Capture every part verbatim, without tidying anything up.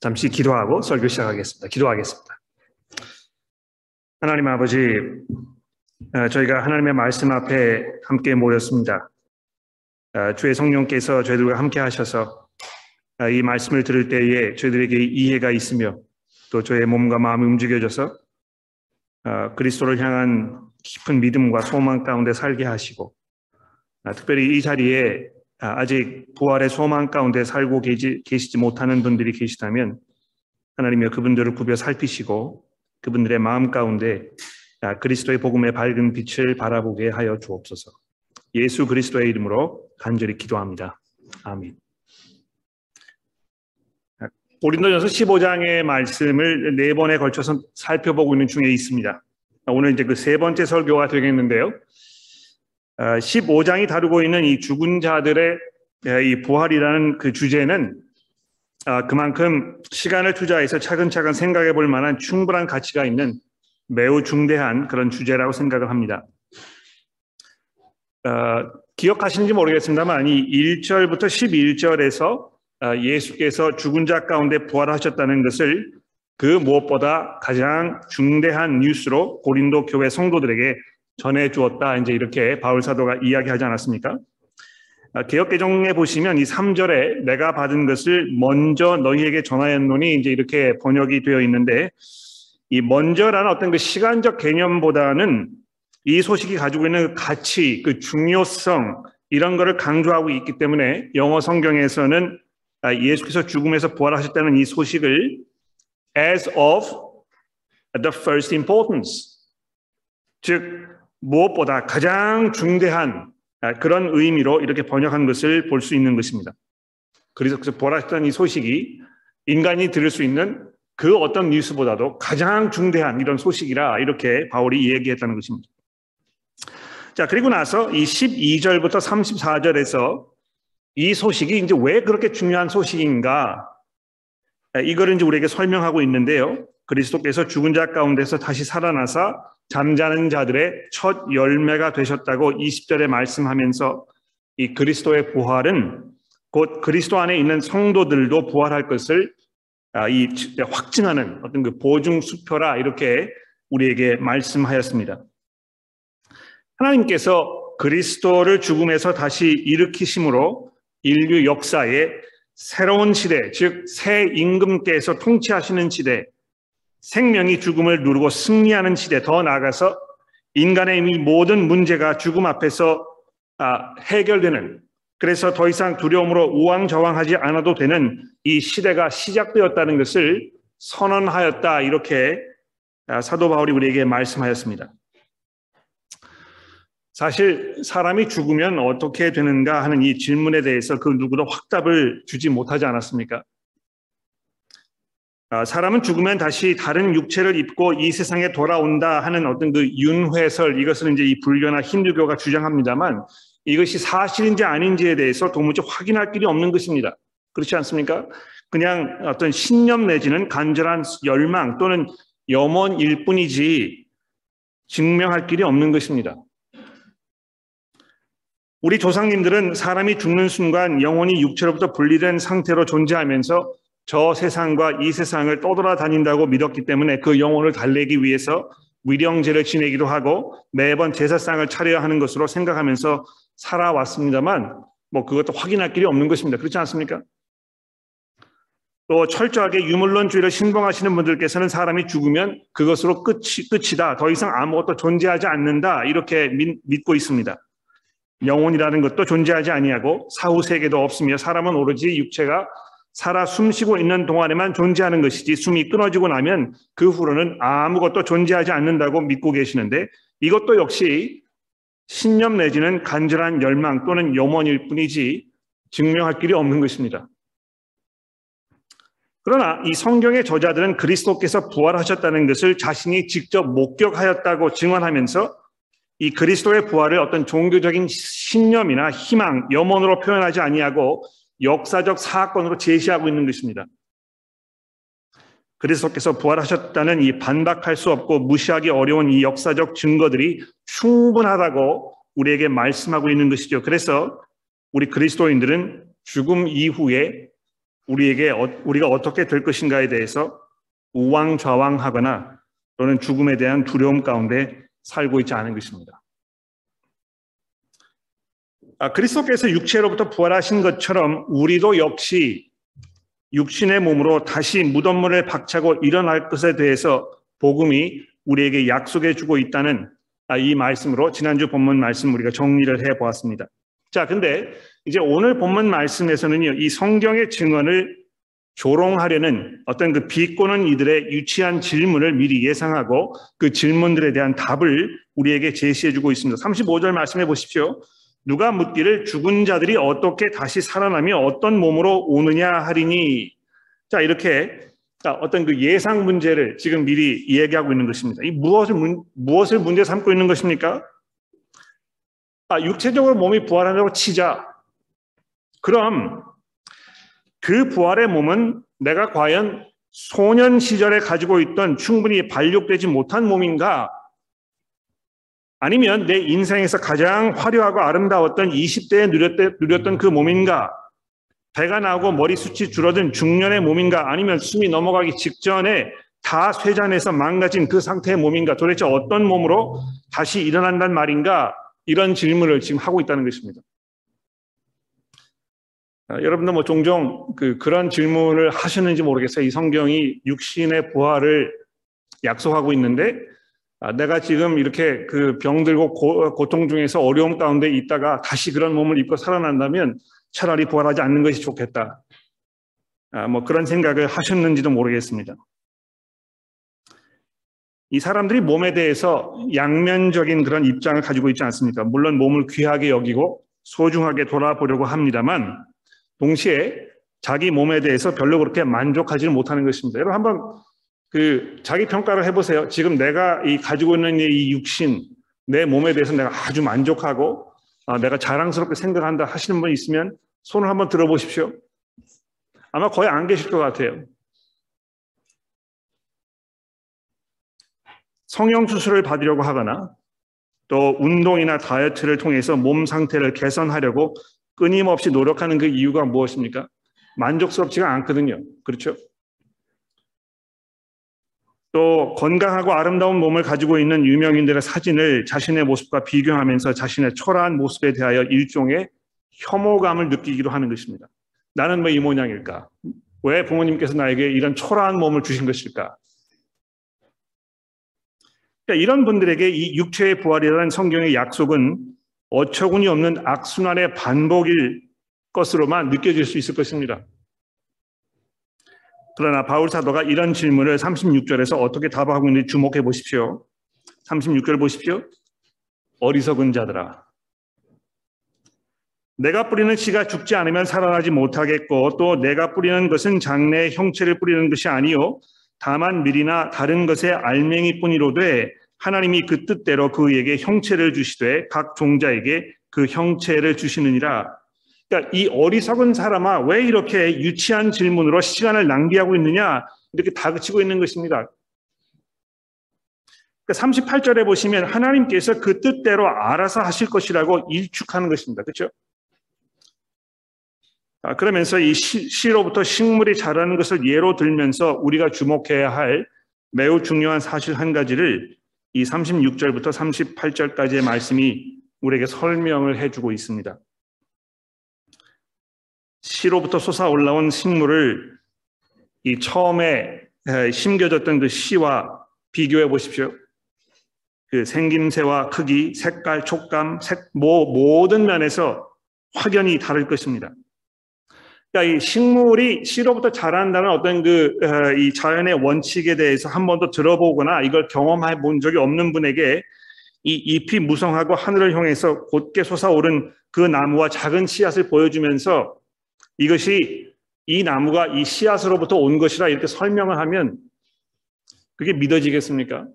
잠시 기도하고 설교 시작하겠습니다. 기도하겠습니다. 하나님 아버지, 저희가 하나님의 말씀 앞에 함께 모였습니다. 주의 성령께서 저희들과 함께 하셔서 이 말씀을 들을 때에 저희들에게 이해가 있으며 또 저희의 몸과 마음이 움직여져서 그리스도를 향한 깊은 믿음과 소망 가운데 살게 하시고, 특별히 이 자리에 아직 부활의 소망 가운데 살고 계시, 계시지 못하는 분들이 계시다면 하나님이여, 그분들을 구별 살피시고 그분들의 마음 가운데 그리스도의 복음의 밝은 빛을 바라보게 하여 주옵소서. 예수 그리스도의 이름으로 간절히 기도합니다. 아멘. 고린도전서 십오 장의 말씀을 네 번에 걸쳐서 살펴보고 있는 중에 있습니다. 오늘 이제 그 세 번째 설교가 되겠는데요, 십오 장이 다루고 있는 이 죽은 자들의 이 부활이라는 그 주제는 그만큼 시간을 투자해서 차근차근 생각해 볼 만한 충분한 가치가 있는 매우 중대한 그런 주제라고 생각을 합니다. 기억하시는지 모르겠습니다만 이 일 절부터 십일 절에서 예수께서 죽은 자 가운데 부활하셨다는 것을 그 무엇보다 가장 중대한 뉴스로 고린도 교회 성도들에게 전해 주었다, 이제 이렇게 바울 사도가 이야기하지 않았습니까? 개역개정에 보시면 이 삼 절에 내가 받은 것을 먼저 너희에게 전하였노니, 이제 이렇게 번역이 되어 있는데, 이 먼저라는 어떤 그 시간적 개념보다는 이 소식이 가지고 있는 가치, 그 중요성, 이런 거를 강조하고 있기 때문에 영어 성경에서는 예수께서 죽음에서 부활하셨다는 이 소식을 as of the first importance, 즉 무엇보다 가장 중대한 그런 의미로 이렇게 번역한 것을 볼 수 있는 것입니다. 그래서 부활하셨다는 이 소식이 인간이 들을 수 있는 그 어떤 뉴스보다도 가장 중대한 이런 소식이라 이렇게 바울이 얘기했다는 것입니다. 자, 그리고 나서 이 십이 절부터 삼십사 절에서 이 소식이 이제 왜 그렇게 중요한 소식인가, 이걸 이제 우리에게 설명하고 있는데요. 그리스도께서 죽은 자 가운데서 다시 살아나사 잠자는 자들의 첫 열매가 되셨다고 이십 절에 말씀하면서 이 그리스도의 부활은 곧 그리스도 안에 있는 성도들도 부활할 것을 이 확증하는 어떤 그 보증 수표라 이렇게 우리에게 말씀하였습니다. 하나님께서 그리스도를 죽음에서 다시 일으키심으로 인류 역사에 새로운 시대, 즉 새 임금께서 통치하시는 시대, 생명이 죽음을 누르고 승리하는 시대, 더 나아가서 인간의 이 모든 문제가 죽음 앞에서 해결되는, 그래서 더 이상 두려움으로 우왕좌왕하지 않아도 되는 이 시대가 시작되었다는 것을 선언하였다, 이렇게 사도 바울이 우리에게 말씀하였습니다. 사실 사람이 죽으면 어떻게 되는가 하는 이 질문에 대해서 그 누구도 확답을 주지 못하지 않았습니까? 사람은 죽으면 다시 다른 육체를 입고 이 세상에 돌아온다 하는 어떤 그 윤회설, 이것은 이제 이 불교나 힌두교가 주장합니다만 이것이 사실인지 아닌지에 대해서 도무지 확인할 길이 없는 것입니다. 그렇지 않습니까? 그냥 어떤 신념 내지는 간절한 열망 또는 염원일 뿐이지 증명할 길이 없는 것입니다. 우리 조상님들은 사람이 죽는 순간 영혼이 육체로부터 분리된 상태로 존재하면서 저 세상과 이 세상을 떠돌아다닌다고 믿었기 때문에 그 영혼을 달래기 위해서 위령제를 지내기도 하고 매번 제사상을 차려야 하는 것으로 생각하면서 살아왔습니다만 뭐 그것도 확인할 길이 없는 것입니다. 그렇지 않습니까? 또 철저하게 유물론주의를 신봉하시는 분들께서는 사람이 죽으면 그것으로 끝이, 끝이다. 더 이상 아무것도 존재하지 않는다. 이렇게 믿, 믿고 있습니다. 영혼이라는 것도 존재하지 아니하고 사후세계도 없으며 사람은 오로지 육체가 살아 숨쉬고 있는 동안에만 존재하는 것이지 숨이 끊어지고 나면 그 후로는 아무것도 존재하지 않는다고 믿고 계시는데, 이것도 역시 신념 내지는 간절한 열망 또는 염원일 뿐이지 증명할 길이 없는 것입니다. 그러나 이 성경의 저자들은 그리스도께서 부활하셨다는 것을 자신이 직접 목격하였다고 증언하면서 이 그리스도의 부활을 어떤 종교적인 신념이나 희망, 염원으로 표현하지 아니하고 역사적 사건으로 제시하고 있는 것입니다. 그리스도께서 부활하셨다는 이 반박할 수 없고 무시하기 어려운 이 역사적 증거들이 충분하다고 우리에게 말씀하고 있는 것이죠. 그래서 우리 그리스도인들은 죽음 이후에 우리에게 우리가 어떻게 될 것인가에 대해서 우왕좌왕하거나 또는 죽음에 대한 두려움 가운데 살고 있지 않은 것입니다. 아, 그리스도께서 육체로부터 부활하신 것처럼 우리도 역시 육신의 몸으로 다시 무덤문을 박차고 일어날 것에 대해서 복음이 우리에게 약속해 주고 있다는 아, 이 말씀으로 지난주 본문 말씀 우리가 정리를 해 보았습니다. 자, 근데 이제 오늘 본문 말씀에서는요, 이 성경의 증언을 조롱하려는 어떤 그 비꼬는 이들의 유치한 질문을 미리 예상하고 그 질문들에 대한 답을 우리에게 제시해 주고 있습니다. 삼십오 절 말씀해 보십시오. 누가 묻기를 죽은 자들이 어떻게 다시 살아나며 어떤 몸으로 오느냐 하리니. 자, 이렇게 어떤 그 예상 문제를 지금 미리 이야기하고 있는 것입니다. 이 무엇을, 무엇을 문제 삼고 있는 것입니까? 아, 육체적으로 몸이 부활한다고 치자. 그럼 그 부활의 몸은 내가 과연 소년 시절에 가지고 있던 충분히 발육되지 못한 몸인가? 아니면 내 인생에서 가장 화려하고 아름다웠던 이십 대에 누렸던, 누렸던 그 몸인가? 배가 나오고 머리숱이 줄어든 중년의 몸인가? 아니면 숨이 넘어가기 직전에 다 쇠잔해서 망가진 그 상태의 몸인가? 도대체 어떤 몸으로 다시 일어난단 말인가? 이런 질문을 지금 하고 있다는 것입니다. 아, 여러분도 뭐 종종 그, 그런 질문을 하시는지 모르겠어요. 이 성경이 육신의 부활을 약속하고 있는데 아, 내가 지금 이렇게 그 병들고 고, 고통 중에서 어려움 가운데 있다가 다시 그런 몸을 입고 살아난다면 차라리 부활하지 않는 것이 좋겠다. 아, 뭐 그런 생각을 하셨는지도 모르겠습니다. 이 사람들이 몸에 대해서 양면적인 그런 입장을 가지고 있지 않습니까? 물론 몸을 귀하게 여기고 소중하게 돌아보려고 합니다만 동시에 자기 몸에 대해서 별로 그렇게 만족하지는 못하는 것입니다. 여러분 한번 그 자기 평가를 해보세요. 지금 내가 이 가지고 있는 이 육신, 내 몸에 대해서 내가 아주 만족하고 아, 내가 자랑스럽게 생각한다 하시는 분 있으면 손을 한번 들어보십시오. 아마 거의 안 계실 것 같아요. 성형수술을 받으려고 하거나 또 운동이나 다이어트를 통해서 몸 상태를 개선하려고 끊임없이 노력하는 그 이유가 무엇입니까? 만족스럽지가 않거든요. 그렇죠? 또 건강하고 아름다운 몸을 가지고 있는 유명인들의 사진을 자신의 모습과 비교하면서 자신의 초라한 모습에 대하여 일종의 혐오감을 느끼기도 하는 것입니다. 나는 왜 이 모양일까? 왜 부모님께서 나에게 이런 초라한 몸을 주신 것일까? 그러니까 이런 분들에게 이 육체의 부활이라는 성경의 약속은 어처구니 없는 악순환의 반복일 것으로만 느껴질 수 있을 것입니다. 그러나 바울 사도가 이런 질문을 삼십육 절에서 어떻게 답하고 있는지 주목해 보십시오. 삼십육 절 보십시오. 어리석은 자들아. 내가 뿌리는 씨가 죽지 않으면 살아나지 못하겠고 또 내가 뿌리는 것은 장래의 형체를 뿌리는 것이 아니요 다만 밀이나 다른 것의 알맹이뿐이로되 하나님이 그 뜻대로 그에게 형체를 주시되 각 종자에게 그 형체를 주시느니라. 그러니까 이 어리석은 사람아 왜 이렇게 유치한 질문으로 시간을 낭비하고 있느냐 이렇게 다그치고 있는 것입니다. 그러니까 삼십팔 절에 보시면 하나님께서 그 뜻대로 알아서 하실 것이라고 일축하는 것입니다. 그렇죠? 그러면서 이 씨로부터 식물이 자라는 것을 예로 들면서 우리가 주목해야 할 매우 중요한 사실 한 가지를 이 삼십육 절부터 삼십팔 절까지의 말씀이 우리에게 설명을 해주고 있습니다. 씨로부터 솟아올라온 식물을 이 처음에 심겨졌던 그 씨와 비교해 보십시오. 그 생김새와 크기, 색깔, 촉감, 색, 뭐 모든 면에서 확연히 다를 것입니다. 그러니까 이 식물이 씨로부터 자란다는 어떤 그 이 자연의 원칙에 대해서 한 번도 들어보거나 이걸 경험해 본 적이 없는 분에게 이 잎이 무성하고 하늘을 향해서 곧게 솟아오른 그 나무와 작은 씨앗을 보여주면서 이것이 이 나무가 이 씨앗으로부터 온 것이라 이렇게 설명을 하면 그게 믿어지겠습니까?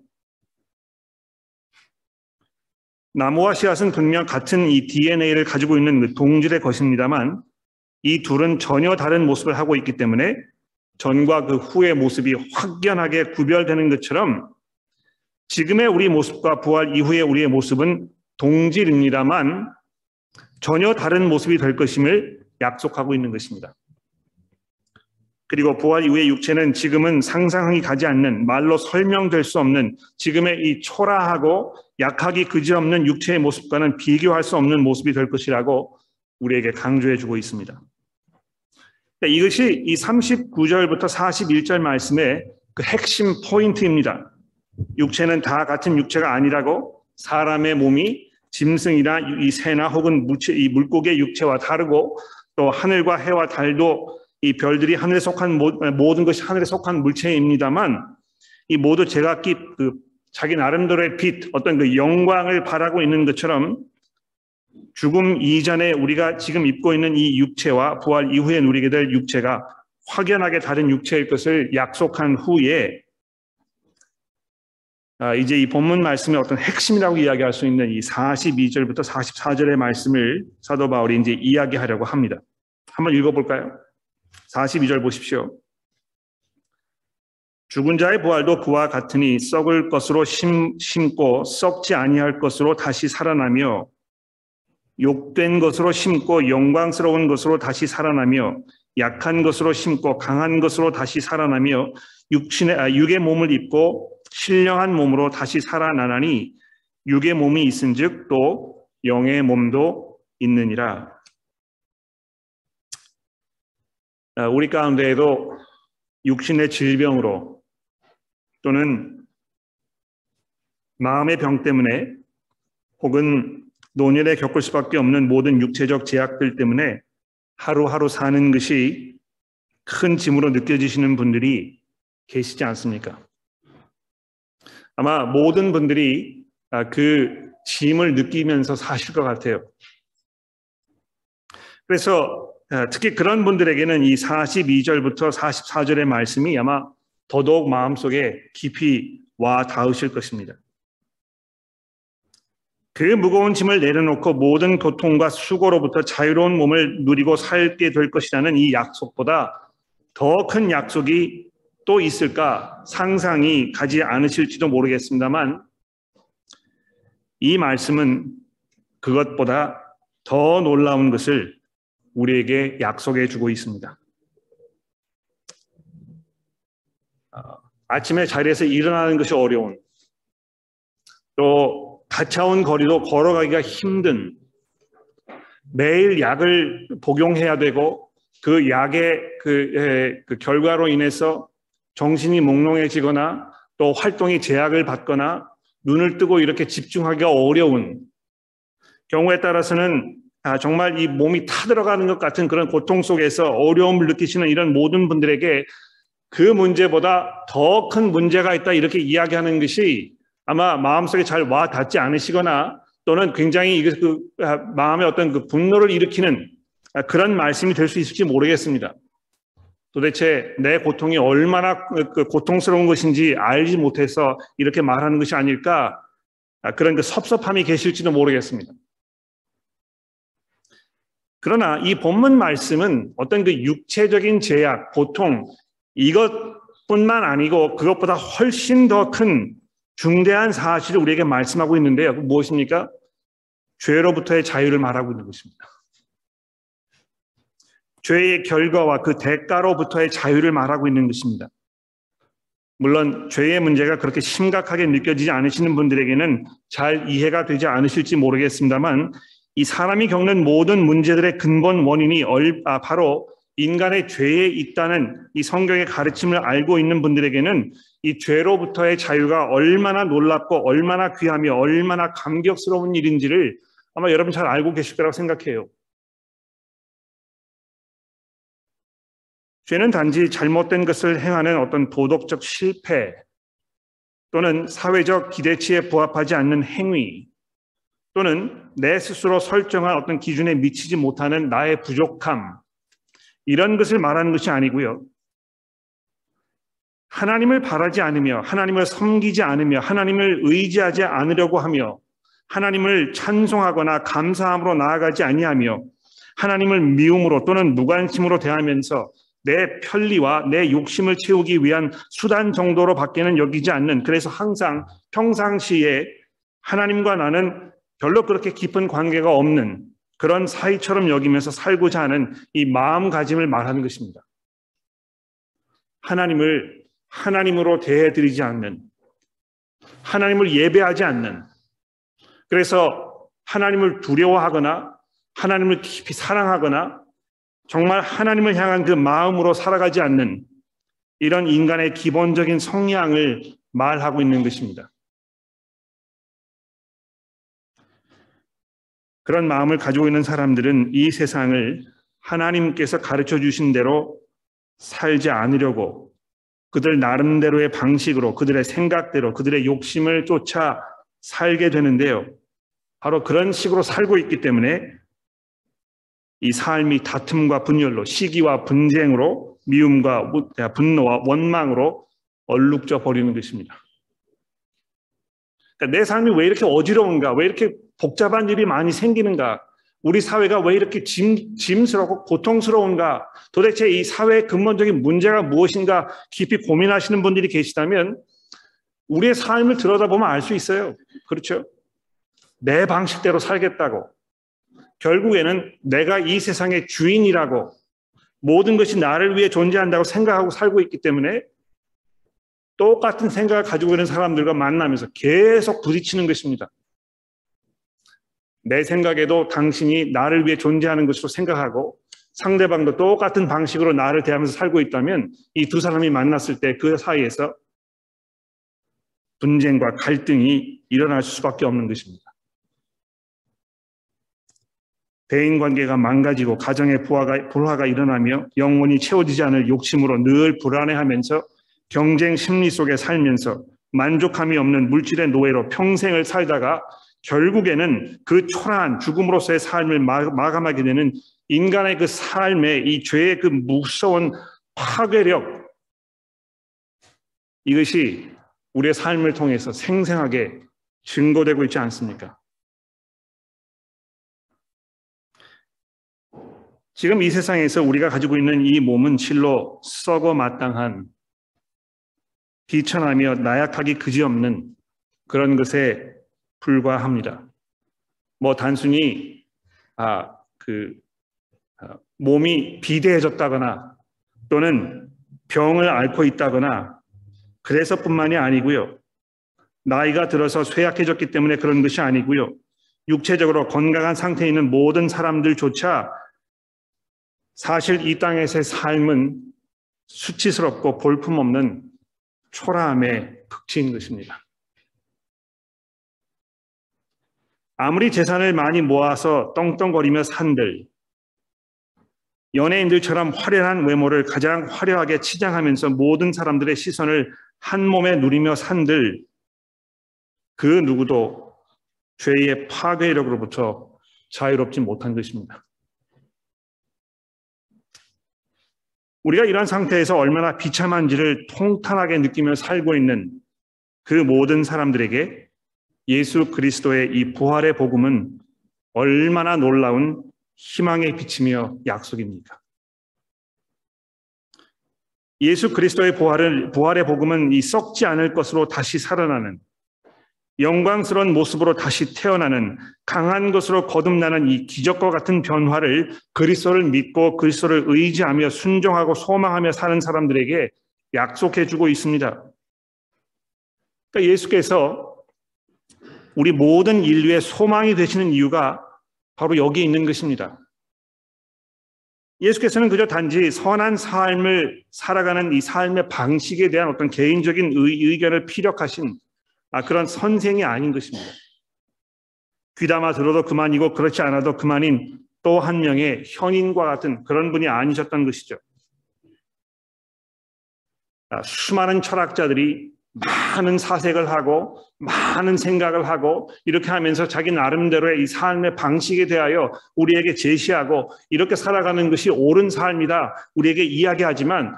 나무와 씨앗은 분명 같은 이 디엔에이를 가지고 있는 그 동질의 것입니다만 이 둘은 전혀 다른 모습을 하고 있기 때문에 전과 그 후의 모습이 확연하게 구별되는 것처럼 지금의 우리 모습과 부활 이후의 우리의 모습은 동질입니다만 전혀 다른 모습이 될 것임을 약속하고 있는 것입니다. 그리고 부활 이후의 육체는 지금은 상상이 가지 않는, 말로 설명될 수 없는, 지금의 이 초라하고 약하기 그지없는 육체의 모습과는 비교할 수 없는 모습이 될 것이라고 우리에게 강조해 주고 있습니다. 그러니까 이것이 이 삼십구 절부터 사십일 절 말씀의 그 핵심 포인트입니다. 육체는 다 같은 육체가 아니라고, 사람의 몸이 짐승이나 이 새나 혹은 이 물고기의 육체와 다르고, 또 하늘과 해와 달도 이 별들이 하늘에 속한 모든 것이 하늘에 속한 물체입니다만, 이 모두 제각기 그 자기 나름대로의 빛, 어떤 그 영광을 바라고 있는 것처럼 죽음 이전에 우리가 지금 입고 있는 이 육체와 부활 이후에 누리게 될 육체가 확연하게 다른 육체일 것을 약속한 후에, 이제 이 본문 말씀의 어떤 핵심이라고 이야기할 수 있는 이 사십이 절부터 사십사 절의 말씀을 사도 바울이 이제 이야기하려고 합니다. 한번 읽어볼까요? 사십이 절 보십시오. 죽은 자의 부활도 그와 같으니 썩을 것으로 심, 심고 썩지 아니할 것으로 다시 살아나며, 욕된 것으로 심고 영광스러운 것으로 다시 살아나며, 약한 것으로 심고 강한 것으로 다시 살아나며, 육신의, 아, 육의 몸을 입고 신령한 몸으로 다시 살아나나니, 육의 몸이 있은즉 또 영의 몸도 있느니라. 우리 가운데에도 육신의 질병으로 또는 마음의 병 때문에 혹은 노년에 겪을 수밖에 없는 모든 육체적 제약들 때문에 하루하루 사는 것이 큰 짐으로 느껴지시는 분들이 계시지 않습니까? 아마 모든 분들이 그 짐을 느끼면서 사실 것 같아요. 그래서 특히 그런 분들에게는 이 사십이 절부터 사십사 절의 말씀이 아마 더더욱 마음속에 깊이 와 닿으실 것입니다. 그 무거운 짐을 내려놓고 모든 고통과 수고로부터 자유로운 몸을 누리고 살게 될 것이라는 이 약속보다 더 큰 약속이 또 있을까 상상이 가지 않으실지도 모르겠습니다만, 이 말씀은 그것보다 더 놀라운 것을 우리에게 약속해 주고 있습니다. 아침에 자리에서 일어나는 것이 어려운, 또 가차운 거리도 걸어가기가 힘든, 매일 약을 복용해야 되고 그 약의 그, 그 결과로 인해서 정신이 몽롱해지거나 또 활동이 제약을 받거나 눈을 뜨고 이렇게 집중하기가 어려운 경우에 따라서는 아, 정말 이 몸이 타들어가는 것 같은 그런 고통 속에서 어려움을 느끼시는 이런 모든 분들에게 그 문제보다 더 큰 문제가 있다, 이렇게 이야기하는 것이 아마 마음속에 잘 와 닿지 않으시거나 또는 굉장히 그 마음의 어떤 그 분노를 일으키는 그런 말씀이 될 수 있을지 모르겠습니다. 도대체 내 고통이 얼마나 그 고통스러운 것인지 알지 못해서 이렇게 말하는 것이 아닐까, 그런 그 섭섭함이 계실지도 모르겠습니다. 그러나 이 본문 말씀은 어떤 그 육체적인 제약, 고통, 이것뿐만 아니고 그것보다 훨씬 더 큰 중대한 사실을 우리에게 말씀하고 있는데요. 무엇입니까? 죄로부터의 자유를 말하고 있는 것입니다. 죄의 결과와 그 대가로부터의 자유를 말하고 있는 것입니다. 물론 죄의 문제가 그렇게 심각하게 느껴지지 않으시는 분들에게는 잘 이해가 되지 않으실지 모르겠습니다만, 이 사람이 겪는 모든 문제들의 근본 원인이 바로 인간의 죄에 있다는 이 성경의 가르침을 알고 있는 분들에게는 이 죄로부터의 자유가 얼마나 놀랍고 얼마나 귀하며 얼마나 감격스러운 일인지를 아마 여러분 잘 알고 계실 거라고 생각해요. 죄는 단지 잘못된 것을 행하는 어떤 도덕적 실패 또는 사회적 기대치에 부합하지 않는 행위, 또는 내 스스로 설정한 어떤 기준에 미치지 못하는 나의 부족함, 이런 것을 말하는 것이 아니고요. 하나님을 바라지 않으며, 하나님을 섬기지 않으며, 하나님을 의지하지 않으려고 하며, 하나님을 찬송하거나 감사함으로 나아가지 아니하며, 하나님을 미움으로 또는 무관심으로 대하면서 내 편리와 내 욕심을 채우기 위한 수단 정도로 밖에는 여기지 않는, 그래서 항상 평상시에 하나님과 나는 별로 그렇게 깊은 관계가 없는 그런 사이처럼 여기면서 살고자 하는 이 마음가짐을 말하는 것입니다. 하나님을 하나님으로 대해드리지 않는, 하나님을 예배하지 않는, 그래서 하나님을 두려워하거나 하나님을 깊이 사랑하거나 정말 하나님을 향한 그 마음으로 살아가지 않는 이런 인간의 기본적인 성향을 말하고 있는 것입니다. 그런 마음을 가지고 있는 사람들은 이 세상을 하나님께서 가르쳐 주신 대로 살지 않으려고 그들 나름대로의 방식으로, 그들의 생각대로, 그들의 욕심을 쫓아 살게 되는데요. 바로 그런 식으로 살고 있기 때문에 이 삶이 다툼과 분열로, 시기와 분쟁으로, 미움과 분노와 원망으로 얼룩져 버리는 것입니다. 그러니까 내 삶이 왜 이렇게 어지러운가? 왜 이렇게 복잡한 일이 많이 생기는가? 우리 사회가 왜 이렇게 짐, 짐스럽고 고통스러운가? 도대체 이 사회의 근본적인 문제가 무엇인가? 깊이 고민하시는 분들이 계시다면 우리의 삶을 들여다보면 알 수 있어요. 그렇죠? 내 방식대로 살겠다고, 결국에는 내가 이 세상의 주인이라고, 모든 것이 나를 위해 존재한다고 생각하고 살고 있기 때문에 똑같은 생각을 가지고 있는 사람들과 만나면서 계속 부딪히는 것입니다. 내 생각에도 당신이 나를 위해 존재하는 것으로 생각하고 상대방도 똑같은 방식으로 나를 대하면서 살고 있다면 이 두 사람이 만났을 때 그 사이에서 분쟁과 갈등이 일어날 수밖에 없는 것입니다. 대인관계가 망가지고 가정의 불화가, 불화가 일어나며 영혼이 채워지지 않을 욕심으로 늘 불안해하면서 경쟁 심리 속에 살면서 만족함이 없는 물질의 노예로 평생을 살다가 결국에는 그 초라한 죽음으로서의 삶을 마감하게 되는 인간의 그 삶의 이 죄의 그 무서운 파괴력, 이것이 우리의 삶을 통해서 생생하게 증거되고 있지 않습니까? 지금 이 세상에서 우리가 가지고 있는 이 몸은 실로 썩어 마땅한, 비천하며 나약하기 그지없는 그런 것에 불과합니다. 뭐 단순히 아, 그 아, 몸이 비대해졌다거나 또는 병을 앓고 있다거나 그래서뿐만이 아니고요. 나이가 들어서 쇠약해졌기 때문에 그런 것이 아니고요. 육체적으로 건강한 상태에 있는 모든 사람들조차 사실 이 땅에서의 삶은 수치스럽고 볼품없는 초라함의 극치인 것입니다. 아무리 재산을 많이 모아서 떵떵거리며 산들, 연예인들처럼 화려한 외모를 가장 화려하게 치장하면서 모든 사람들의 시선을 한 몸에 누리며 산들, 그 누구도 죄의 파괴력으로부터 자유롭지 못한 것입니다. 우리가 이런 상태에서 얼마나 비참한지를 통탄하게 느끼며 살고 있는 그 모든 사람들에게 예수 그리스도의 이 부활의 복음은 얼마나 놀라운 희망의 빛이며 약속입니까? 예수 그리스도의 부활은, 부활의 복음은 이 썩지 않을 것으로 다시 살아나는, 영광스러운 모습으로 다시 태어나는, 강한 것으로 거듭나는 이 기적과 같은 변화를 그리스도를 믿고 그리스도를 의지하며 순종하고 소망하며 사는 사람들에게 약속해 주고 있습니다. 그러니까 예수께서 우리 모든 인류의 소망이 되시는 이유가 바로 여기 있는 것입니다. 예수께서는 그저 단지 선한 삶을 살아가는 이 삶의 방식에 대한 어떤 개인적인 의견을 피력하신 아, 그런 선생이 아닌 것입니다. 귀담아 들어도 그만이고 그렇지 않아도 그만인 또 한 명의 현인과 같은 그런 분이 아니셨던 것이죠. 아, 수많은 철학자들이 많은 사색을 하고 많은 생각을 하고 이렇게 하면서 자기 나름대로의 이 삶의 방식에 대하여 우리에게 제시하고 이렇게 살아가는 것이 옳은 삶이다 우리에게 이야기하지만,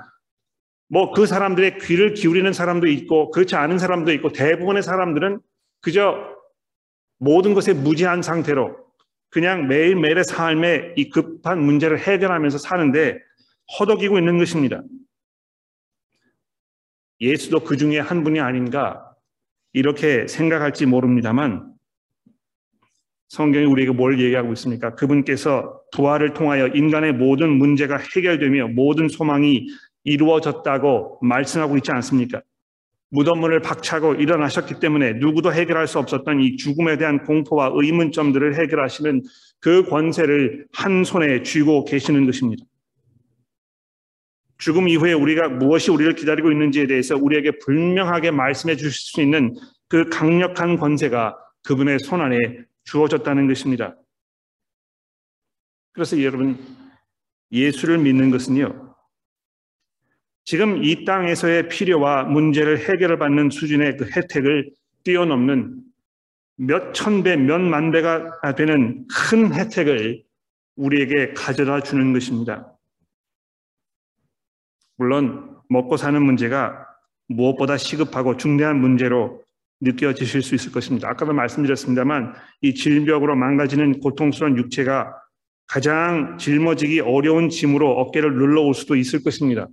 뭐 그 사람들의 귀를 기울이는 사람도 있고 그렇지 않은 사람도 있고, 대부분의 사람들은 그저 모든 것에 무지한 상태로 그냥 매일매일의 삶에 이 급한 문제를 해결하면서 사는데 허덕이고 있는 것입니다. 예수도 그 중에 한 분이 아닌가 이렇게 생각할지 모릅니다만, 성경이 우리에게 뭘 얘기하고 있습니까? 그분께서 부활을 통하여 인간의 모든 문제가 해결되며 모든 소망이 이루어졌다고 말씀하고 있지 않습니까? 무덤 문을 박차고 일어나셨기 때문에 누구도 해결할 수 없었던 이 죽음에 대한 공포와 의문점들을 해결하시는 그 권세를 한 손에 쥐고 계시는 것입니다. 죽음 이후에 우리가 무엇이 우리를 기다리고 있는지에 대해서 우리에게 분명하게 말씀해 주실 수 있는 그 강력한 권세가 그분의 손 안에 주어졌다는 것입니다. 그래서 여러분, 예수를 믿는 것은요, 지금 이 땅에서의 필요와 문제를 해결을 받는 수준의 그 혜택을 뛰어넘는 몇천 배, 몇만 배가 되는 큰 혜택을 우리에게 가져다 주는 것입니다. 물론 먹고 사는 문제가 무엇보다 시급하고 중대한 문제로 느껴지실 수 있을 것입니다. 아까도 말씀드렸습니다만 이 질병으로 망가지는 고통스러운 육체가 가장 짊어지기 어려운 짐으로 어깨를 눌러올 수도 있을 것입니다.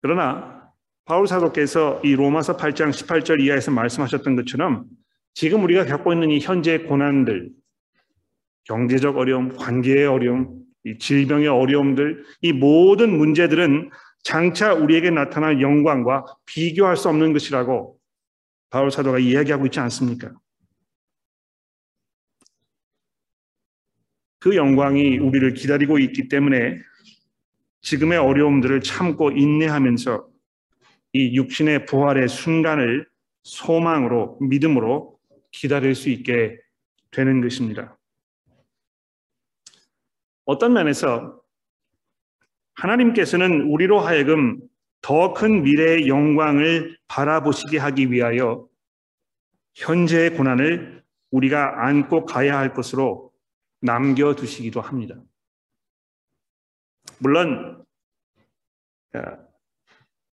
그러나 바울 사도께서 이 로마서 팔 장 십팔 절 이하에서 말씀하셨던 것처럼 지금 우리가 겪고 있는 이 현재의 고난들, 경제적 어려움, 관계의 어려움, 이 질병의 어려움들, 이 모든 문제들은 장차 우리에게 나타날 영광과 비교할 수 없는 것이라고 바울 사도가 이야기하고 있지 않습니까? 그 영광이 우리를 기다리고 있기 때문에 지금의 어려움들을 참고 인내하면서 이 육신의 부활의 순간을 소망으로, 믿음으로 기다릴 수 있게 되는 것입니다. 어떤 면에서 하나님께서는 우리로 하여금 더 큰 미래의 영광을 바라보시게 하기 위하여 현재의 고난을 우리가 안고 가야 할 것으로 남겨두시기도 합니다. 물론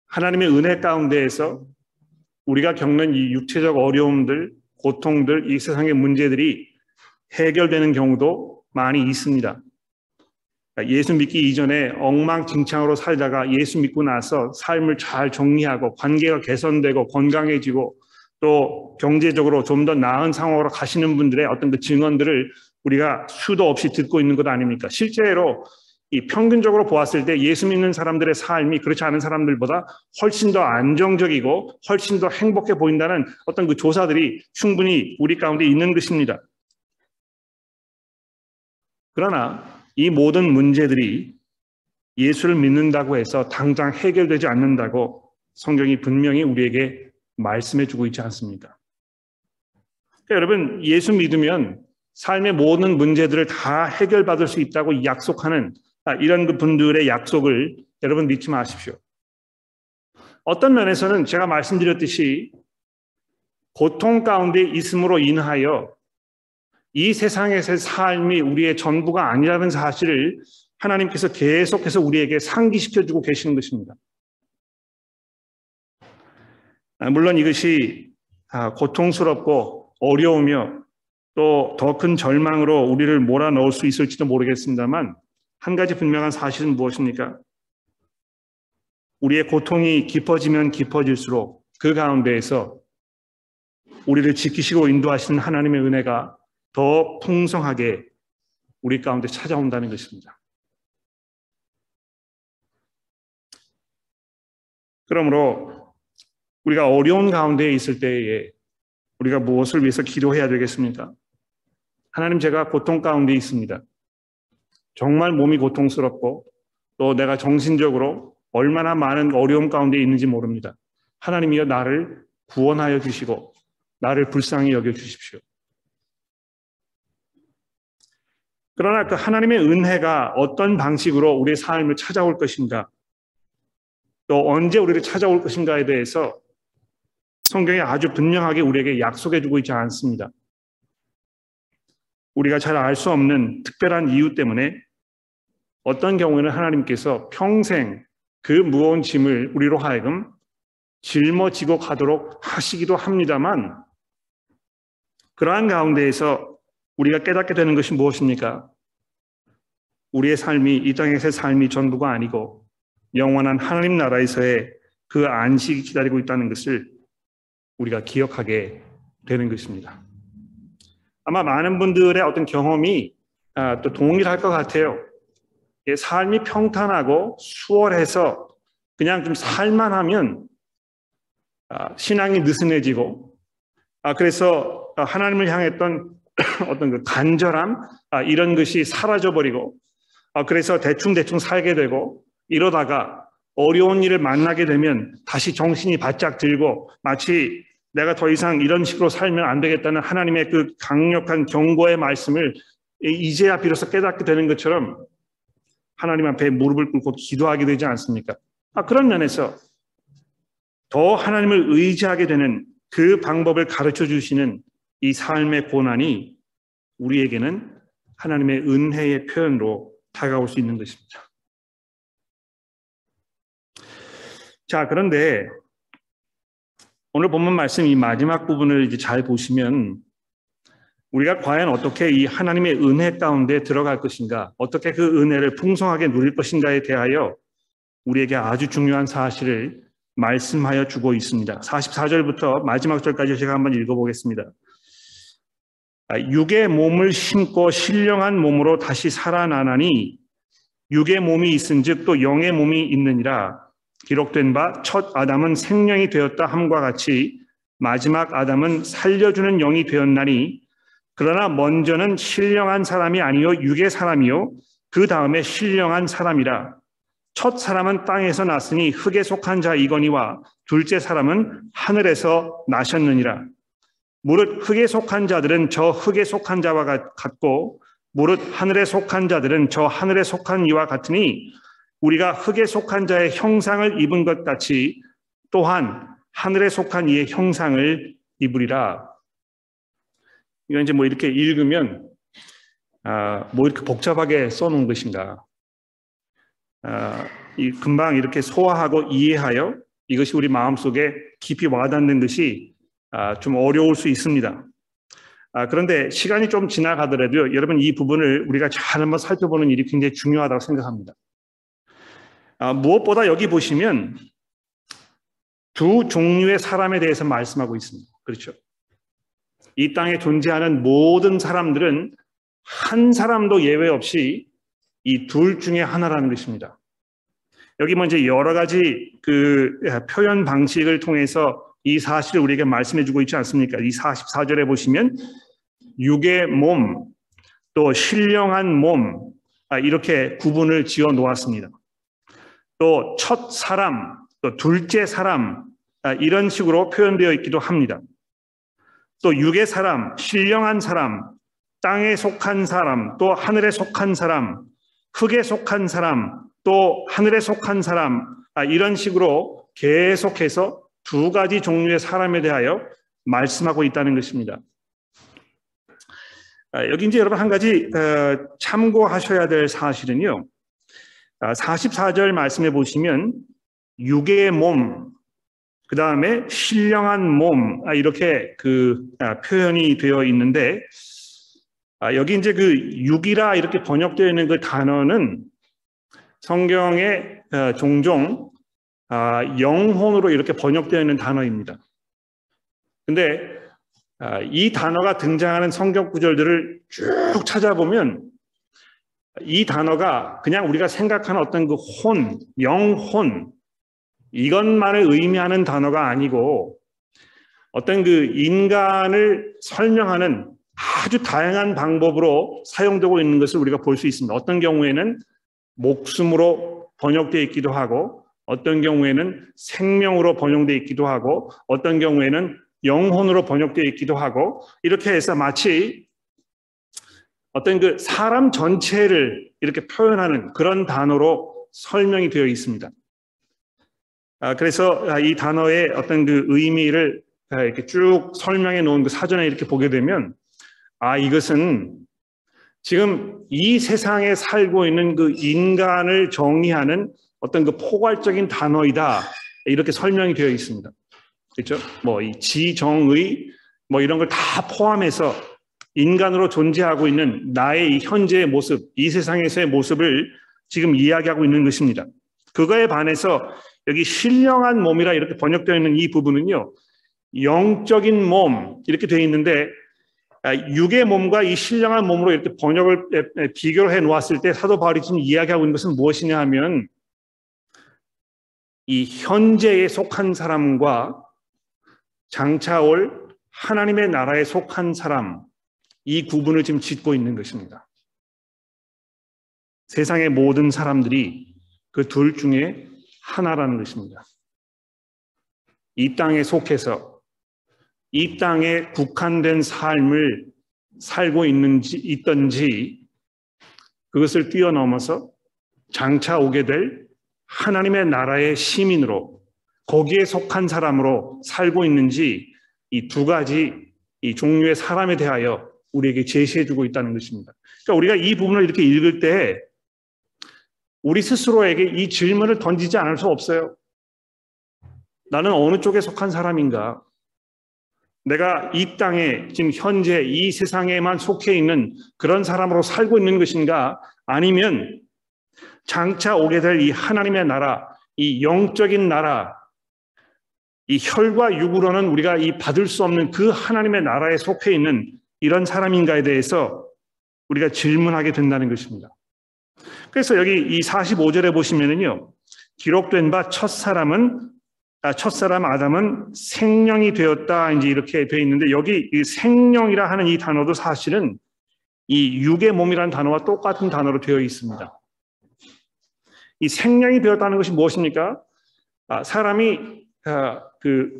하나님의 은혜 가운데에서 우리가 겪는 이 육체적 어려움들, 고통들, 이 세상의 문제들이 해결되는 경우도 많이 있습니다. 예수 믿기 이전에 엉망진창으로 살다가 예수 믿고 나서 삶을 잘 정리하고 관계가 개선되고 건강해지고 또 경제적으로 좀 더 나은 상황으로 가시는 분들의 어떤 그 증언들을 우리가 수도 없이 듣고 있는 것 아닙니까? 실제로 이 평균적으로 보았을 때 예수 믿는 사람들의 삶이 그렇지 않은 사람들보다 훨씬 더 안정적이고 훨씬 더 행복해 보인다는 어떤 그 조사들이 충분히 우리 가운데 있는 것입니다. 그러나 이 모든 문제들이 예수를 믿는다고 해서 당장 해결되지 않는다고 성경이 분명히 우리에게 말씀해 주고 있지 않습니까? 그러니까 여러분, 예수 믿으면 삶의 모든 문제들을 다 해결받을 수 있다고 약속하는 이런 그 분들의 약속을 여러분 믿지 마십시오. 어떤 면에서는 제가 말씀드렸듯이 고통 가운데 있음으로 인하여 이 세상에서의 삶이 우리의 전부가 아니라는 사실을 하나님께서 계속해서 우리에게 상기시켜주고 계시는 것입니다. 물론 이것이 고통스럽고 어려우며 또 더 큰 절망으로 우리를 몰아넣을 수 있을지도 모르겠습니다만 한 가지 분명한 사실은 무엇입니까? 우리의 고통이 깊어지면 깊어질수록 그 가운데에서 우리를 지키시고 인도하시는 하나님의 은혜가 더 풍성하게 우리 가운데 찾아온다는 것입니다. 그러므로 우리가 어려운 가운데에 있을 때에 우리가 무엇을 위해서 기도해야 되겠습니까? 하나님, 제가 고통 가운데 있습니다. 정말 몸이 고통스럽고 또 내가 정신적으로 얼마나 많은 어려움 가운데 있는지 모릅니다. 하나님이여, 나를 구원하여 주시고 나를 불쌍히 여겨 주십시오. 그러나 그 하나님의 은혜가 어떤 방식으로 우리의 삶을 찾아올 것인가, 또 언제 우리를 찾아올 것인가에 대해서 성경이 아주 분명하게 우리에게 약속해 주고 있지 않습니다. 우리가 잘 알 수 없는 특별한 이유 때문에 어떤 경우에는 하나님께서 평생 그 무거운 짐을 우리로 하여금 짊어지고 가도록 하시기도 합니다만, 그러한 가운데에서 우리가 깨닫게 되는 것이 무엇입니까? 우리의 삶이 이 땅에서의 삶이 전부가 아니고 영원한 하나님 나라에서의 그 안식이 기다리고 있다는 것을 우리가 기억하게 되는 것입니다. 아마 많은 분들의 어떤 경험이 또 동일할 것 같아요. 삶이 평탄하고 수월해서 그냥 좀 살만 하면 신앙이 느슨해지고, 그래서 하나님을 향했던 어떤 그 간절함, 이런 것이 사라져버리고, 그래서 대충대충 살게 되고, 이러다가 어려운 일을 만나게 되면 다시 정신이 바짝 들고, 마치 내가 더 이상 이런 식으로 살면 안 되겠다는 하나님의 그 강력한 경고의 말씀을 이제야 비로소 깨닫게 되는 것처럼 하나님 앞에 무릎을 꿇고 기도하게 되지 않습니까? 아, 그런 면에서 더 하나님을 의지하게 되는 그 방법을 가르쳐 주시는 이 삶의 고난이 우리에게는 하나님의 은혜의 표현으로 다가올 수 있는 것입니다. 자, 그런데 오늘 본문 말씀 이 마지막 부분을 이제 잘 보시면 우리가 과연 어떻게 이 하나님의 은혜 가운데 들어갈 것인가, 어떻게 그 은혜를 풍성하게 누릴 것인가에 대하여 우리에게 아주 중요한 사실을 말씀하여 주고 있습니다. 사십사 절부터 마지막 절까지 제가 한번 읽어보겠습니다. 육의 몸을 심고 신령한 몸으로 다시 살아나나니 육의 몸이 있은즉 또 영의 몸이 있느니라. 기록된 바 첫 아담은 생명이 되었다 함과 같이 마지막 아담은 살려주는 영이 되었나니, 그러나 먼저는 신령한 사람이 아니요 육의 사람이요 그 다음에 신령한 사람이라. 첫 사람은 땅에서 났으니 흙에 속한 자이거니와 둘째 사람은 하늘에서 나셨느니라. 무릇 흙에 속한 자들은 저 흙에 속한 자와 같고 무릇 하늘에 속한 자들은 저 하늘에 속한 이와 같으니, 우리가 흙에 속한 자의 형상을 입은 것 같이 또한 하늘에 속한 이의 형상을 입으리라. 이거 이제 뭐 이렇게 읽으면 아, 뭐 이렇게 복잡하게 써놓은 것인가? 아, 이 금방 이렇게 소화하고 이해하여 이것이 우리 마음속에 깊이 와닿는 것이 아, 좀 어려울 수 있습니다. 아, 그런데 시간이 좀 지나가더라도 여러분 이 부분을 우리가 잘 한번 살펴보는 일이 굉장히 중요하다고 생각합니다. 아, 무엇보다 여기 보시면 두 종류의 사람에 대해서 말씀하고 있습니다. 그렇죠? 이 땅에 존재하는 모든 사람들은 한 사람도 예외 없이 이 둘 중에 하나라는 것입니다. 여기 뭐 이제 여러 가지 그 표현 방식을 통해서 이 사실을 우리에게 말씀해 주고 있지 않습니까? 이 사십사 절에 보시면 육의 몸, 또 신령한 몸, 이렇게 구분을 지어 놓았습니다. 또 첫 사람, 또 둘째 사람, 이런 식으로 표현되어 있기도 합니다. 또 육의 사람, 신령한 사람, 땅에 속한 사람, 또 하늘에 속한 사람, 흙에 속한 사람, 또 하늘에 속한 사람, 이런 식으로 계속해서 두 가지 종류의 사람에 대하여 말씀하고 있다는 것입니다. 여기 이제 여러분 한 가지 참고하셔야 될 사실은요, 사십사 절 말씀해 보시면 육의 몸, 그 다음에 신령한 몸, 이렇게 그 표현이 되어 있는데, 여기 이제 그 육이라 이렇게 번역되어 있는 그 단어는 성경에 종종 영혼으로 이렇게 번역되어 있는 단어입니다. 근데 이 단어가 등장하는 성경 구절들을 쭉 찾아보면 이 단어가 그냥 우리가 생각하는 어떤 그 혼, 영혼, 이것만을 의미하는 단어가 아니고 어떤 그 인간을 설명하는 아주 다양한 방법으로 사용되고 있는 것을 우리가 볼 수 있습니다. 어떤 경우에는 목숨으로 번역되어 있기도 하고, 어떤 경우에는 생명으로 번역되어 있기도 하고, 어떤 경우에는 영혼으로 번역되어 있기도 하고, 이렇게 해서 마치 어떤 그 사람 전체를 이렇게 표현하는 그런 단어로 설명이 되어 있습니다. 그래서 이 단어의 어떤 그 의미를 이렇게 쭉 설명해 놓은 그 사전에 이렇게 보게 되면, 아, 이것은 지금 이 세상에 살고 있는 그 인간을 정의하는 어떤 그 포괄적인 단어이다, 이렇게 설명이 되어 있습니다. 그렇죠? 뭐 이 지정의 뭐 이런 걸 다 포함해서 인간으로 존재하고 있는 나의 현재의 모습, 이 세상에서의 모습을 지금 이야기하고 있는 것입니다. 그거에 반해서 여기 신령한 몸이라 이렇게 번역되어 있는 이 부분은요, 영적인 몸 이렇게 되어 있는데, 육의 몸과 이 신령한 몸으로 이렇게 번역을 비교를 해 놓았을 때 사도 바울이 지금 이야기하고 있는 것은 무엇이냐 하면 이 현재에 속한 사람과 장차 올 하나님의 나라에 속한 사람, 이 구분을 지금 짓고 있는 것입니다. 세상의 모든 사람들이 그 둘 중에 하나라는 것입니다. 이 땅에 속해서 이 땅에 국한된 삶을 살고 있는지 있던지 그것을 뛰어넘어서 장차 오게 될 하나님의 나라의 시민으로 거기에 속한 사람으로 살고 있는지 이 두 가지 이 종류의 사람에 대하여 우리에게 제시해주고 있다는 것입니다. 그러니까 우리가 이 부분을 이렇게 읽을 때 우리 스스로에게 이 질문을 던지지 않을 수 없어요. 나는 어느 쪽에 속한 사람인가? 내가 이 땅에 지금 현재 이 세상에만 속해 있는 그런 사람으로 살고 있는 것인가? 아니면 장차 오게 될 이 하나님의 나라, 이 영적인 나라, 이 혈과 육으로는 우리가 이 받을 수 없는 그 하나님의 나라에 속해 있는 이런 사람인가에 대해서 우리가 질문하게 된다는 것입니다. 그래서 여기 이 사십오 절에 보시면은요, 기록된 바 첫 사람은 아, 첫사람 아담은 생령이 되었다 이제 이렇게 되어 있는데 여기 이 생령이라 하는 이 단어도 사실은 이 육의 몸이라는 단어와 똑같은 단어로 되어 있습니다. 이 생령이 되었다는 것이 무엇입니까? 아, 사람이 아, 그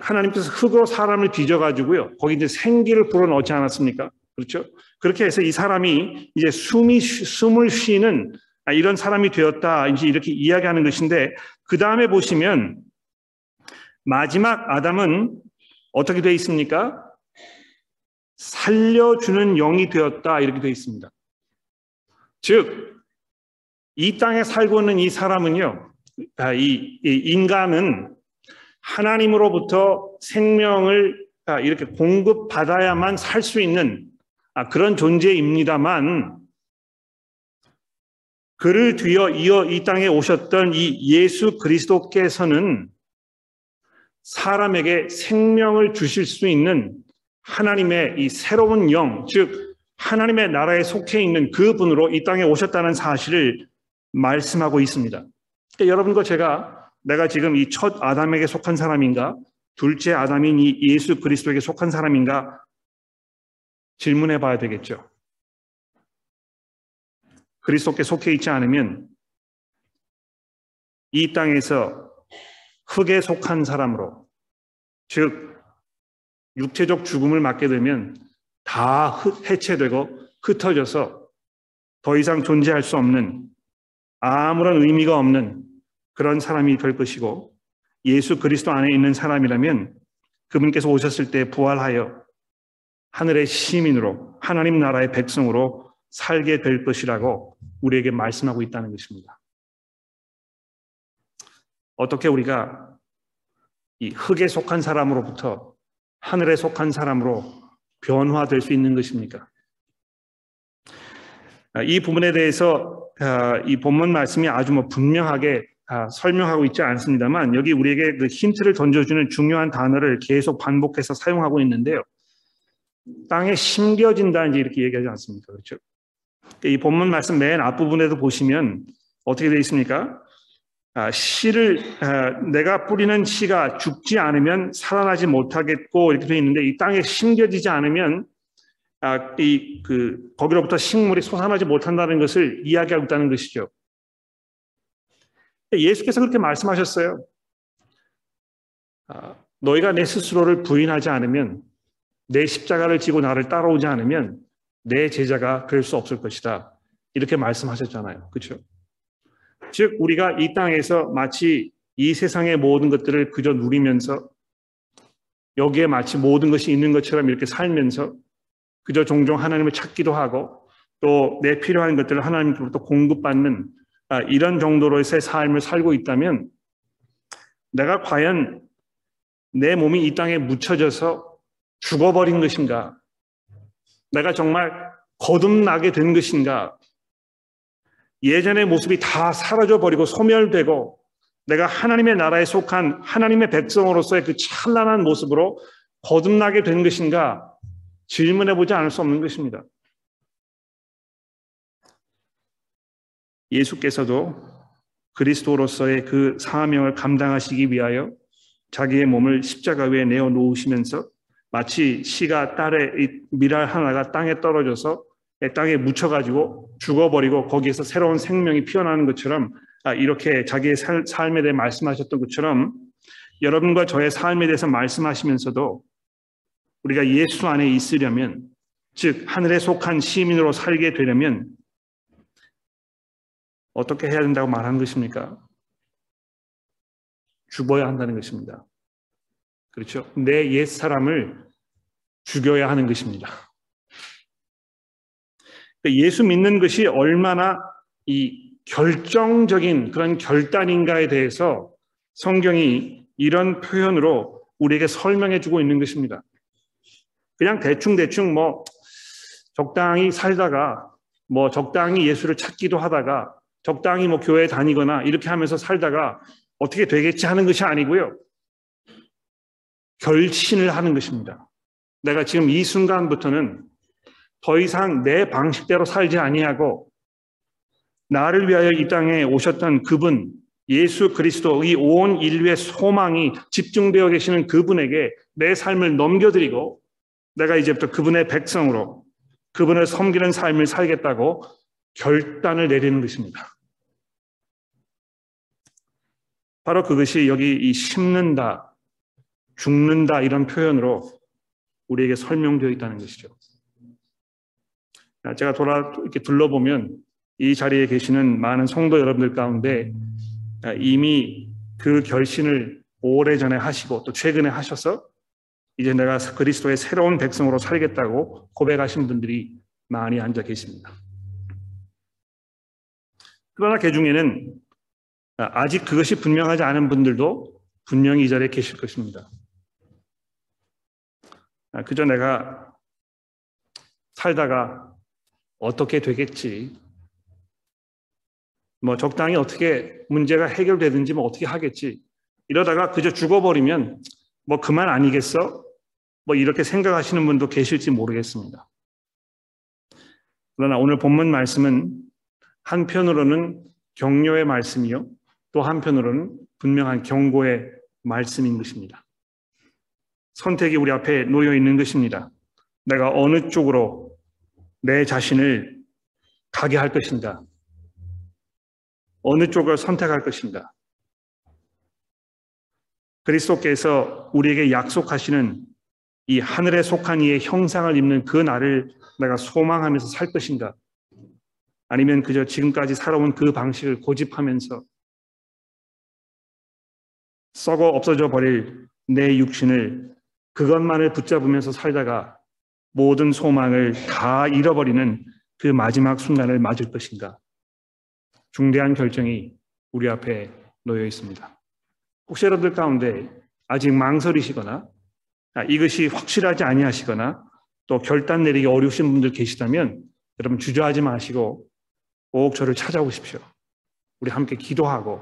하나님께서 흙으로 사람을 빚어가지고요, 거기 이제 생기를 불어넣지 않았습니까? 그렇죠? 그렇게 해서 이 사람이 이제 숨이 숨을 쉬는 이런 사람이 되었다 이제 이렇게 이야기하는 것인데 그 다음에 보시면 마지막 아담은 어떻게 되어 있습니까? 살려주는 영이 되었다 이렇게 되어 있습니다. 즉 이 땅에 살고 있는 이 사람은요, 이 인간은 하나님으로부터 생명을 이렇게 공급받아야만 살 수 있는 그런 존재입니다만 그를 뒤어 이어 이 땅에 오셨던 이 예수 그리스도께서는 사람에게 생명을 주실 수 있는 하나님의 이 새로운 영, 즉 하나님의 나라에 속해 있는 그분으로 이 땅에 오셨다는 사실을 말씀하고 있습니다. 그러니까 여러분과 제가 내가 지금 이 첫 아담에게 속한 사람인가, 둘째 아담인 이 예수 그리스도에게 속한 사람인가 질문해 봐야 되겠죠. 그리스도께 속해 있지 않으면 이 땅에서 흙에 속한 사람으로, 즉 육체적 죽음을 맞게 되면 다 해체되고 흩어져서 더 이상 존재할 수 없는, 아무런 의미가 없는 그런 사람이 될 것이고, 예수 그리스도 안에 있는 사람이라면 그분께서 오셨을 때 부활하여 하늘의 시민으로, 하나님 나라의 백성으로 살게 될 것이라고 우리에게 말씀하고 있다는 것입니다. 어떻게 우리가 이 흙에 속한 사람으로부터 하늘에 속한 사람으로 변화될 수 있는 것입니까? 이 부분에 대해서 이 본문 말씀이 아주 뭐 분명하게 설명하고 있지 않습니다만 여기 우리에게 그 힌트를 던져주는 중요한 단어를 계속 반복해서 사용하고 있는데요. 땅에 심겨진다 이제 이렇게 얘기하지 않습니까? 그렇죠? 이 본문 말씀 맨 앞부분에도 보시면 어떻게 되어 있습니까? 아, 씨를 아, 내가 뿌리는 씨가 죽지 않으면 살아나지 못하겠고 이렇게 되어 있는데 이 땅에 심겨지지 않으면 아, 이, 그, 거기로부터 식물이 솟아나지 못한다는 것을 이야기하고 있다는 것이죠. 예수께서 그렇게 말씀하셨어요. 아, 너희가 내 스스로를 부인하지 않으면, 내 십자가를 지고 나를 따라오지 않으면 내 제자가 될 수 없을 것이다 이렇게 말씀하셨잖아요. 그렇죠? 즉 우리가 이 땅에서 마치 이 세상의 모든 것들을 그저 누리면서 여기에 마치 모든 것이 있는 것처럼 이렇게 살면서 그저 종종 하나님을 찾기도 하고 또 내 필요한 것들을 하나님으로부터 공급받는 이런 정도로의 삶을 살고 있다면 내가 과연 내 몸이 이 땅에 묻혀져서 죽어버린 것인가? 내가 정말 거듭나게 된 것인가? 예전의 모습이 다 사라져버리고 소멸되고 내가 하나님의 나라에 속한 하나님의 백성으로서의 그 찬란한 모습으로 거듭나게 된 것인가? 질문해보지 않을 수 없는 것입니다. 예수께서도 그리스도로서의 그 사명을 감당하시기 위하여 자기의 몸을 십자가 위에 내어놓으시면서 마치 씨가 딸의 밀알 하나가 땅에 떨어져서 땅에 묻혀가지고 죽어버리고 거기에서 새로운 생명이 피어나는 것처럼, 이렇게 자기의 삶에 대해 말씀하셨던 것처럼 여러분과 저의 삶에 대해서 말씀하시면서도 우리가 예수 안에 있으려면, 즉 하늘에 속한 시민으로 살게 되려면 어떻게 해야 된다고 말하는 것입니까? 죽어야 한다는 것입니다. 그렇죠? 내 옛 사람을 죽여야 하는 것입니다. 예수 믿는 것이 얼마나 이 결정적인 그런 결단인가에 대해서 성경이 이런 표현으로 우리에게 설명해 주고 있는 것입니다. 그냥 대충대충 뭐 적당히 살다가 뭐 적당히 예수를 찾기도 하다가 적당히 뭐 교회에 다니거나 이렇게 하면서 살다가 어떻게 되겠지 하는 것이 아니고요. 결신을 하는 것입니다. 내가 지금 이 순간부터는 더 이상 내 방식대로 살지 아니하고 나를 위하여 이 땅에 오셨던 그분, 예수 그리스도의 온 인류의 소망이 집중되어 계시는 그분에게 내 삶을 넘겨드리고 내가 이제부터 그분의 백성으로 그분을 섬기는 삶을 살겠다고 결단을 내리는 것입니다. 바로 그것이 여기 이 심는다, 죽는다 이런 표현으로 우리에게 설명되어 있다는 것이죠. 제가 돌아 이렇게 둘러보면 이 자리에 계시는 많은 성도 여러분들 가운데 이미 그 결심을 오래전에 하시고 또 최근에 하셔서 이제 내가 그리스도의 새로운 백성으로 살겠다고 고백하신 분들이 많이 앉아 계십니다. 그러나 그 중에는 아직 그것이 분명하지 않은 분들도 분명히 이 자리에 계실 것입니다. 그저 내가 살다가 어떻게 되겠지, 뭐 적당히 어떻게 문제가 해결되든지 뭐 어떻게 하겠지, 이러다가 그저 죽어버리면 뭐 그만 아니겠어? 뭐 이렇게 생각하시는 분도 계실지 모르겠습니다. 그러나 오늘 본문 말씀은 한편으로는 격려의 말씀이요, 또 한편으로는 분명한 경고의 말씀인 것입니다. 선택이 우리 앞에 놓여 있는 것입니다. 내가 어느 쪽으로 내 자신을 가게 할 것인가? 어느 쪽을 선택할 것인가? 그리스도께서 우리에게 약속하시는 이 하늘에 속한 이의 형상을 입는 그 날을 내가 소망하면서 살 것인가? 아니면 그저 지금까지 살아온 그 방식을 고집하면서 썩어 없어져 버릴 내 육신을 그것만을 붙잡으면서 살다가 모든 소망을 다 잃어버리는 그 마지막 순간을 맞을 것인가? 중대한 결정이 우리 앞에 놓여 있습니다. 혹시 여러분들 가운데 아직 망설이시거나 이것이 확실하지 아니하시거나 또 결단 내리기 어려우신 분들 계시다면 여러분 주저하지 마시고 꼭 저를 찾아오십시오. 우리 함께 기도하고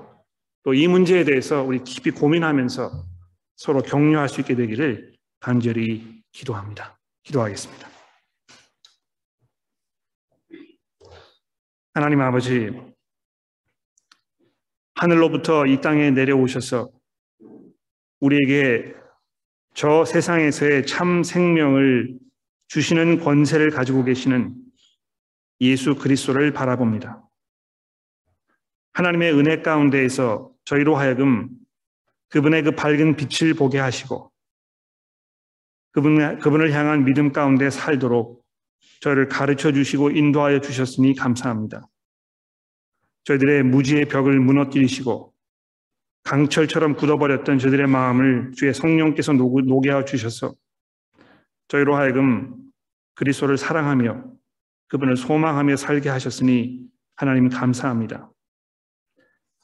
또 이 문제에 대해서 우리 깊이 고민하면서 서로 격려할 수 있게 되기를 간절히 기도합니다. 기도하겠습니다. 하나님 아버지, 하늘로부터 이 땅에 내려오셔서 우리에게 저 세상에서의 참 생명을 주시는 권세를 가지고 계시는 예수 그리스도를 바라봅니다. 하나님의 은혜 가운데에서 저희로 하여금 그분의 그 밝은 빛을 보게 하시고 그분, 그분을 향한 믿음 가운데 살도록 저희를 가르쳐 주시고 인도하여 주셨으니 감사합니다. 저희들의 무지의 벽을 무너뜨리시고 강철처럼 굳어버렸던 저희들의 마음을 주의 성령께서 녹여 주셔서 저희로 하여금 그리스도를 사랑하며 그분을 소망하며 살게 하셨으니 하나님 감사합니다.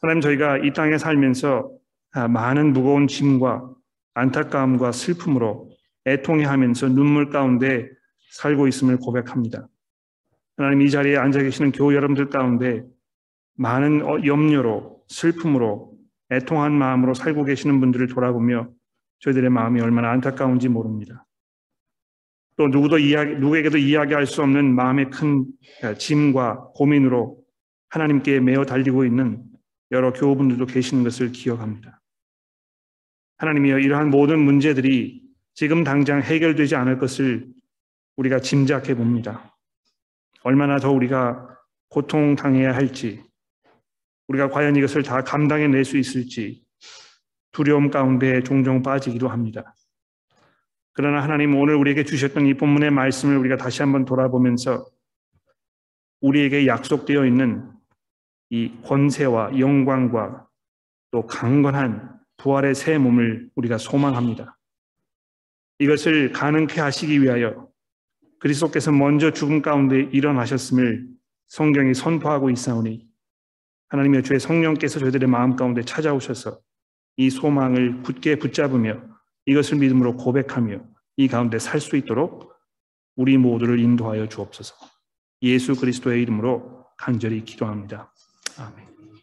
하나님, 저희가 이 땅에 살면서 많은 무거운 짐과 안타까움과 슬픔으로 애통해하면서 눈물 가운데 살고 있음을 고백합니다. 하나님, 이 자리에 앉아 계시는 교우 여러분들 가운데 많은 염려로 슬픔으로 애통한 마음으로 살고 계시는 분들을 돌아보며 저희들의 마음이 얼마나 안타까운지 모릅니다. 또 누구도 이야기, 누구에게도 이야기할 수 없는 마음의 큰 짐과 고민으로 하나님께 매어 달리고 있는 여러 교우분들도 계시는 것을 기억합니다. 하나님이여, 이러한 모든 문제들이 지금 당장 해결되지 않을 것을 우리가 짐작해 봅니다. 얼마나 더 우리가 고통당해야 할지, 우리가 과연 이것을 다 감당해낼 수 있을지 두려움 가운데 종종 빠지기도 합니다. 그러나 하나님, 오늘 우리에게 주셨던 이 본문의 말씀을 우리가 다시 한번 돌아보면서 우리에게 약속되어 있는 이 권세와 영광과 또 강건한 부활의 새 몸을 우리가 소망합니다. 이것을 가능케 하시기 위하여 그리스도께서 먼저 죽음 가운데 일어나셨음을 성경이 선포하고 있사오니, 하나님의 주의 성령께서 저희들의 마음 가운데 찾아오셔서 이 소망을 굳게 붙잡으며 이것을 믿음으로 고백하며 이 가운데 살 수 있도록 우리 모두를 인도하여 주옵소서. 예수 그리스도의 이름으로 간절히 기도합니다. 아멘.